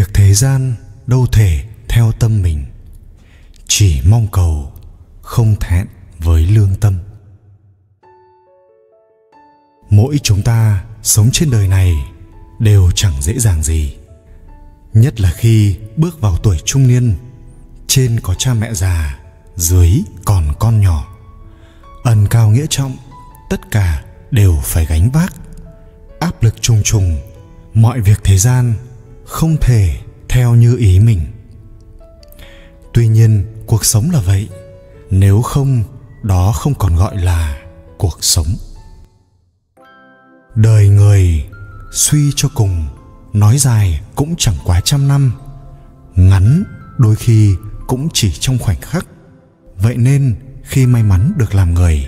Việc thế gian đâu thể theo tâm mình, chỉ mong cầu không thẹn với lương tâm. Mỗi chúng ta sống trên đời này đều chẳng dễ dàng gì, nhất là khi bước vào tuổi trung niên. Trên có cha mẹ già, dưới còn con nhỏ. Ân cao nghĩa trọng, tất cả đều phải gánh vác. Áp lực trùng trùng, mọi việc thế gian không thể theo như ý mình. Tuy nhiên, cuộc sống là vậy, nếu không, đó không còn gọi là cuộc sống. Đời người, suy cho cùng, nói dài cũng chẳng quá trăm năm, ngắn đôi khi cũng chỉ trong khoảnh khắc. Vậy nên khi may mắn được làm người,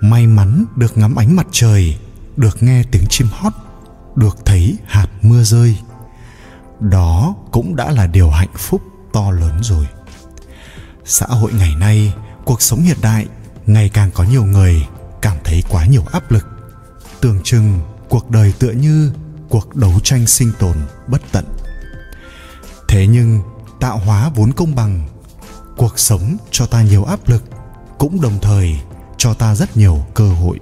may mắn được ngắm ánh mặt trời, được nghe tiếng chim hót, được thấy hạt mưa rơi, đó cũng đã là điều hạnh phúc to lớn rồi. Xã hội ngày nay, cuộc sống hiện đại, ngày càng có nhiều người cảm thấy quá nhiều áp lực, tưởng chừng cuộc đời tựa như cuộc đấu tranh sinh tồn bất tận. Thế nhưng tạo hóa vốn công bằng, cuộc sống cho ta nhiều áp lực cũng đồng thời cho ta rất nhiều cơ hội.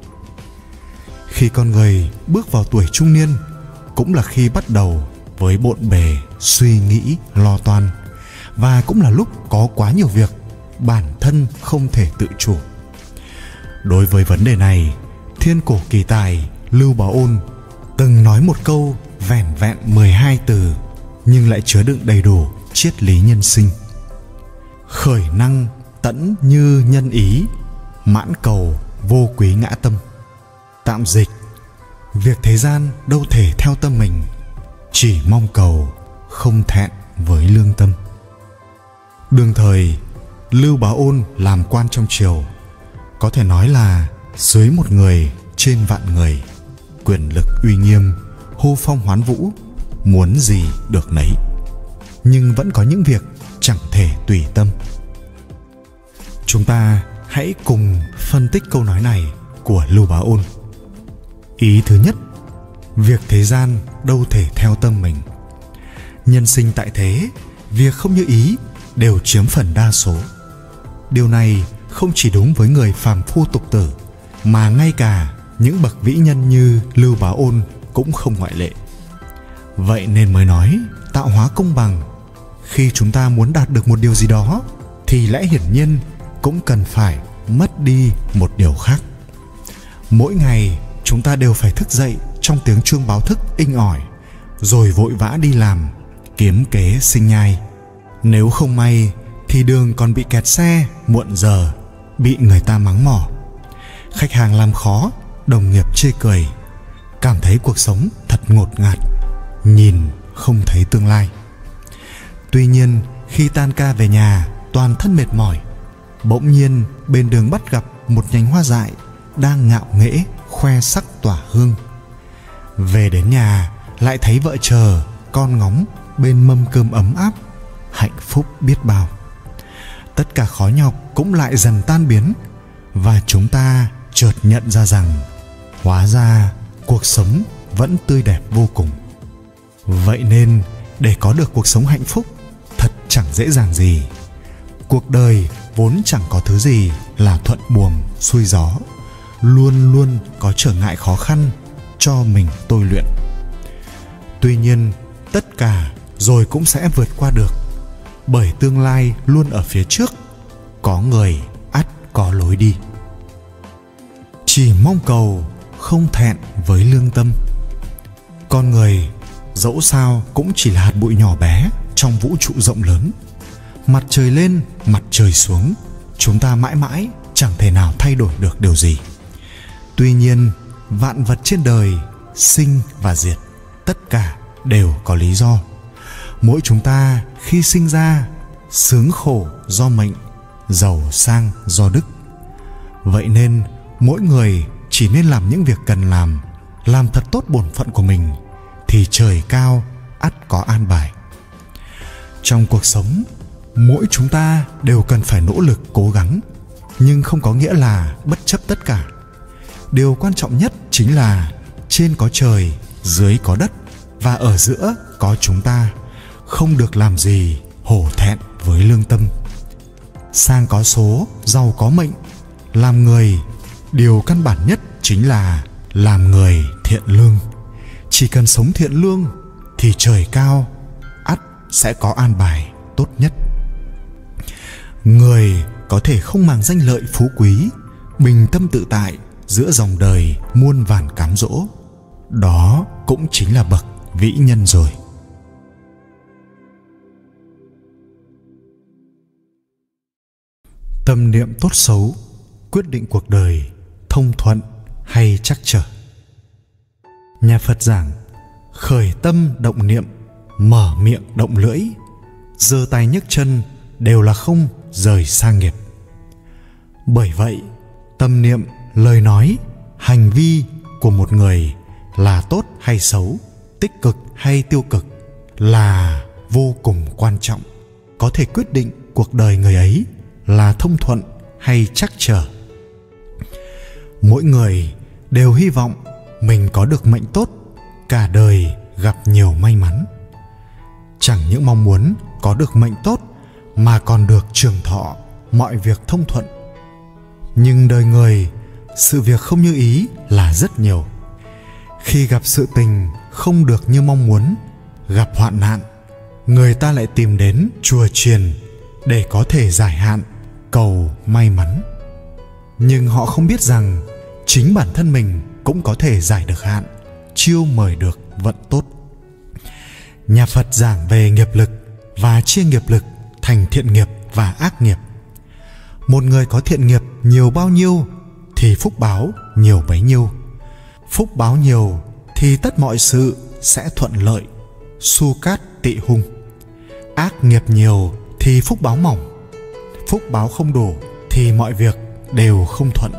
Khi con người bước vào tuổi trung niên cũng là khi bắt đầu với bộn bề suy nghĩ lo toan, và cũng là lúc có quá nhiều việc bản thân không thể tự chủ. Đối với vấn đề này, thiên cổ kỳ tài Lưu Bá Ôn từng nói một câu vẻn vẹn 12 từ nhưng lại chứa đựng đầy đủ triết lý nhân sinh. Khởi năng tẫn như nhân ý, mãn cầu vô quý ngã tâm. Tạm dịch, việc thế gian đâu thể theo tâm mình, chỉ mong cầu không thẹn với lương tâm. Đương thời, Lưu Bá Ôn làm quan trong triều, có thể nói là dưới một người trên vạn người, quyền lực uy nghiêm, hô phong hoán vũ, muốn gì được nấy. Nhưng vẫn có những việc chẳng thể tùy tâm. Chúng ta hãy cùng phân tích câu nói này của Lưu Bá Ôn. Ý thứ nhất, việc thế gian đâu thể theo tâm mình. Nhân sinh tại thế, việc không như ý đều chiếm phần đa số. Điều này không chỉ đúng với người phàm phu tục tử, mà ngay cả những bậc vĩ nhân như Lưu Bá Ôn cũng không ngoại lệ. Vậy nên mới nói tạo hóa công bằng. Khi chúng ta muốn đạt được một điều gì đó thì lẽ hiển nhiên cũng cần phải mất đi một điều khác. Mỗi ngày chúng ta đều phải thức dậy trong tiếng chuông báo thức inh ỏi, rồi vội vã đi làm, kiếm kế sinh nhai. Nếu không may thì đường còn bị kẹt xe, muộn giờ, bị người ta mắng mỏ, khách hàng làm khó, đồng nghiệp chê cười, cảm thấy cuộc sống thật ngột ngạt, nhìn không thấy tương lai. Tuy nhiên, khi tan ca về nhà, toàn thân mệt mỏi, bỗng nhiên bên đường bắt gặp một nhánh hoa dại đang ngạo nghễ khoe sắc tỏa hương. Về đến nhà lại thấy vợ chờ, con ngóng bên mâm cơm ấm áp, hạnh phúc biết bao. Tất cả khó nhọc cũng lại dần tan biến, và chúng ta chợt nhận ra rằng hóa ra cuộc sống vẫn tươi đẹp vô cùng. Vậy nên để có được cuộc sống hạnh phúc thật chẳng dễ dàng gì. Cuộc đời vốn chẳng có thứ gì là thuận buồm xuôi gió, luôn luôn có trở ngại khó khăn cho mình tôi luyện. Tuy nhiên, tất cả rồi cũng sẽ vượt qua được, bởi tương lai luôn ở phía trước, có người ắt có lối đi. Chỉ mong cầu không thẹn với lương tâm. Con người dẫu sao cũng chỉ là hạt bụi nhỏ bé trong vũ trụ rộng lớn. Mặt trời lên, mặt trời xuống, chúng ta mãi mãi chẳng thể nào thay đổi được điều gì. Tuy nhiên, vạn vật trên đời sinh và diệt, tất cả đều có lý do. Mỗi chúng ta khi sinh ra, sướng khổ do mệnh, giàu sang do đức. Vậy nên mỗi người chỉ nên làm những việc cần làm thật tốt bổn phận của mình, thì trời cao ắt có an bài. Trong cuộc sống, mỗi chúng ta đều cần phải nỗ lực cố gắng, nhưng không có nghĩa là bất chấp tất cả. Điều quan trọng nhất chính là trên có trời, dưới có đất, và ở giữa có chúng ta, không được làm gì hổ thẹn với lương tâm. Sang có số, giàu có mệnh, làm người, điều căn bản nhất chính là làm người thiện lương. Chỉ cần sống thiện lương thì trời cao, ắt sẽ có an bài tốt nhất. Người có thể không màng danh lợi phú quý, bình tâm tự tại giữa dòng đời muôn vàn cám dỗ, đó cũng chính là bậc vĩ nhân rồi. Tâm niệm tốt xấu quyết định cuộc đời thông thuận hay trắc trở. Nhà Phật giảng: khởi tâm động niệm, mở miệng động lưỡi, giơ tay nhấc chân đều là không rời xa nghiệp. Bởi vậy, tâm niệm, lời nói, hành vi của một người là tốt hay xấu, tích cực hay tiêu cực là vô cùng quan trọng, có thể quyết định cuộc đời người ấy là thông thuận hay trắc trở. Mỗi người đều hy vọng mình có được mệnh tốt, cả đời gặp nhiều may mắn. Chẳng những mong muốn có được mệnh tốt mà còn được trường thọ, mọi việc thông thuận. Nhưng đời người, sự việc không như ý là rất nhiều. Khi gặp sự tình không được như mong muốn, gặp hoạn nạn, người ta lại tìm đến chùa chiền để có thể giải hạn, cầu may mắn. Nhưng họ không biết rằng chính bản thân mình cũng có thể giải được hạn, chiêu mời được vận tốt. Nhà Phật giảng về nghiệp lực và chia nghiệp lực thành thiện nghiệp và ác nghiệp. Một người có thiện nghiệp nhiều bao nhiêu thì phúc báo nhiều bấy nhiêu. Phúc báo nhiều thì tất mọi sự sẽ thuận lợi, su cát tị hung. Ác nghiệp nhiều thì phúc báo mỏng, phúc báo không đủ thì mọi việc đều không thuận,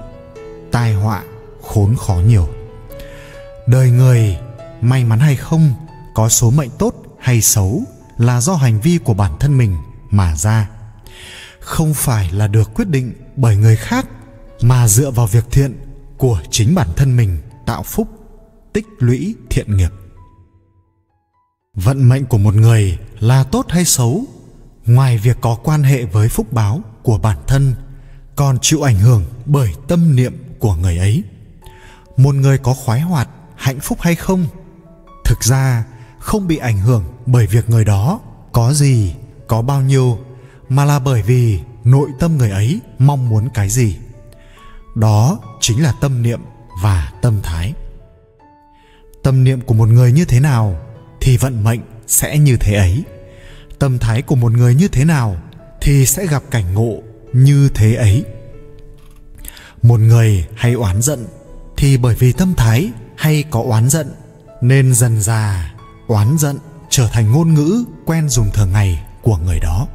tai họa khốn khó nhiều. Đời người, may mắn hay không, có số mệnh tốt hay xấu là do hành vi của bản thân mình mà ra, không phải là được quyết định bởi người khác, mà dựa vào việc thiện của chính bản thân mình tạo phúc, tích lũy thiện nghiệp. Vận mệnh của một người là tốt hay xấu, ngoài việc có quan hệ với phúc báo của bản thân, còn chịu ảnh hưởng bởi tâm niệm của người ấy. Một người có khoái hoạt, hạnh phúc hay không, thực ra không bị ảnh hưởng bởi việc người đó có gì, có bao nhiêu, mà là bởi vì nội tâm người ấy mong muốn cái gì. Đó chính là tâm niệm và tâm thái. Tâm niệm của một người như thế nào thì vận mệnh sẽ như thế ấy. Tâm thái của một người như thế nào thì sẽ gặp cảnh ngộ như thế ấy. Một người hay oán giận thì bởi vì tâm thái hay có oán giận, nên dần dà oán giận trở thành ngôn ngữ quen dùng thường ngày của người đó.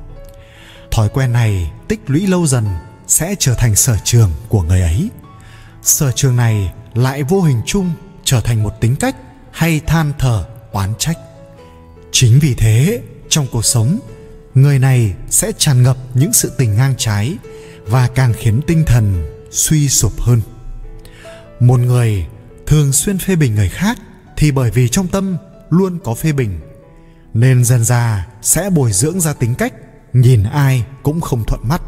Thói quen này tích lũy lâu dần sẽ trở thành sở trường của người ấy. Sở trường này lại vô hình chung trở thành một tính cách hay than thở oán trách. Chính vì thế, trong cuộc sống, người này sẽ tràn ngập những sự tình ngang trái và càng khiến tinh thần suy sụp hơn. Một người thường xuyên phê bình người khác thì bởi vì trong tâm luôn có phê bình, nên dần dà sẽ bồi dưỡng ra tính cách nhìn ai cũng không thuận mắt.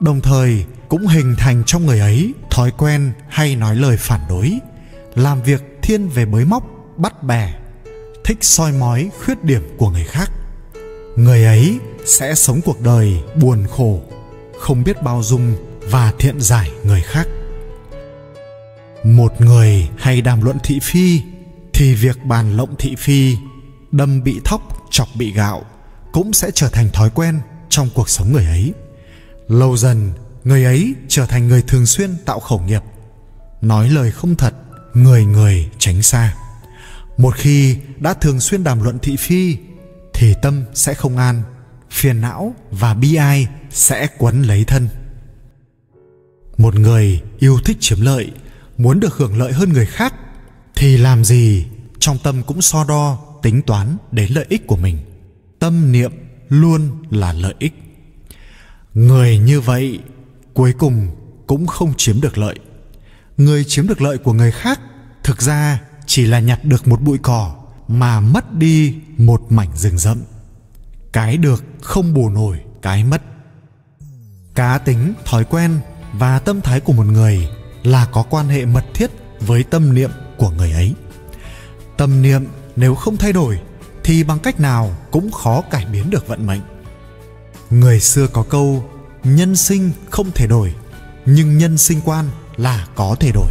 Đồng thời cũng hình thành trong người ấy thói quen hay nói lời phản đối, làm việc thiên về bới móc, bắt bẻ, thích soi mói khuyết điểm của người khác. Người ấy sẽ sống cuộc đời buồn khổ, không biết bao dung và thiện giải người khác. Một người hay đàm luận thị phi thì việc bàn lộng thị phi, đâm bị thóc, chọc bị gạo cũng sẽ trở thành thói quen trong cuộc sống người ấy. Lâu dần, người ấy trở thành người thường xuyên tạo khẩu nghiệp, nói lời không thật, người người tránh xa. Một khi đã thường xuyên đàm luận thị phi thì tâm sẽ không an, phiền não và bi ai sẽ quấn lấy thân. Một người yêu thích chiếm lợi, muốn được hưởng lợi hơn người khác thì làm gì trong tâm cũng so đo, tính toán đến lợi ích của mình. Tâm niệm luôn là lợi ích. Người như vậy cuối cùng cũng không chiếm được lợi. Người chiếm được lợi của người khác thực ra chỉ là nhặt được một bụi cỏ mà mất đi một mảnh rừng rậm. Cái được không bù nổi cái mất. Cá tính, thói quen và tâm thái của một người là có quan hệ mật thiết với tâm niệm của người ấy. Tâm niệm nếu không thay đổi thì bằng cách nào cũng khó cải biến được vận mệnh. Người xưa có câu nhân sinh không thể đổi, nhưng nhân sinh quan là có thể đổi.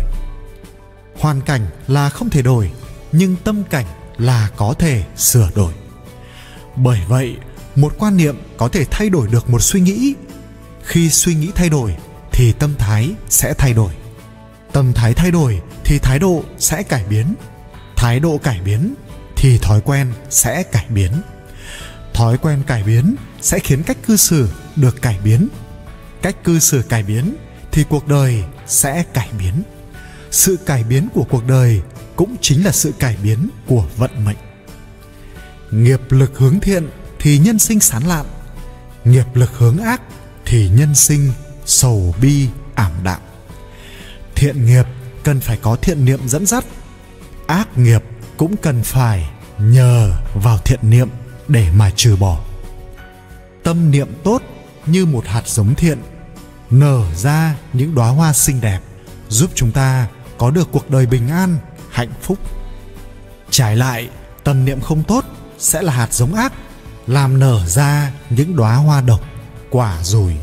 Hoàn cảnh là không thể đổi, nhưng tâm cảnh là có thể sửa đổi. Bởi vậy, một quan niệm có thể thay đổi được một suy nghĩ. Khi suy nghĩ thay đổi thì tâm thái sẽ thay đổi. Tâm thái thay đổi thì thái độ sẽ cải biến. Thái độ cải biến thì thói quen sẽ cải biến. Thói quen cải biến sẽ khiến cách cư xử được cải biến. Cách cư xử cải biến thì cuộc đời sẽ cải biến. Sự cải biến của cuộc đời cũng chính là sự cải biến của vận mệnh. Nghiệp lực hướng thiện thì nhân sinh sáng lạn. Nghiệp lực hướng ác thì nhân sinh sầu bi ảm đạm. Thiện nghiệp cần phải có thiện niệm dẫn dắt. Ác nghiệp cũng cần phải nhờ vào thiện niệm để mà trừ bỏ. Tâm niệm tốt như một hạt giống thiện, nở ra những đóa hoa xinh đẹp, giúp chúng ta có được cuộc đời bình an, hạnh phúc. Trái lại, tâm niệm không tốt sẽ là hạt giống ác, làm nở ra những đóa hoa độc, quả rồi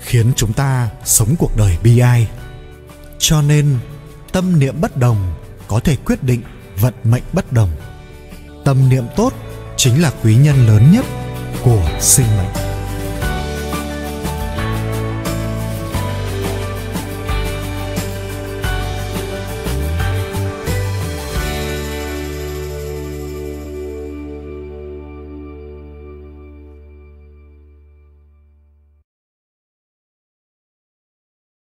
khiến chúng ta sống cuộc đời bi ai. Cho nên, tâm niệm bất đồng có thể quyết định vận mệnh bất đồng. Tâm niệm tốt chính là quý nhân lớn nhất của sinh mệnh.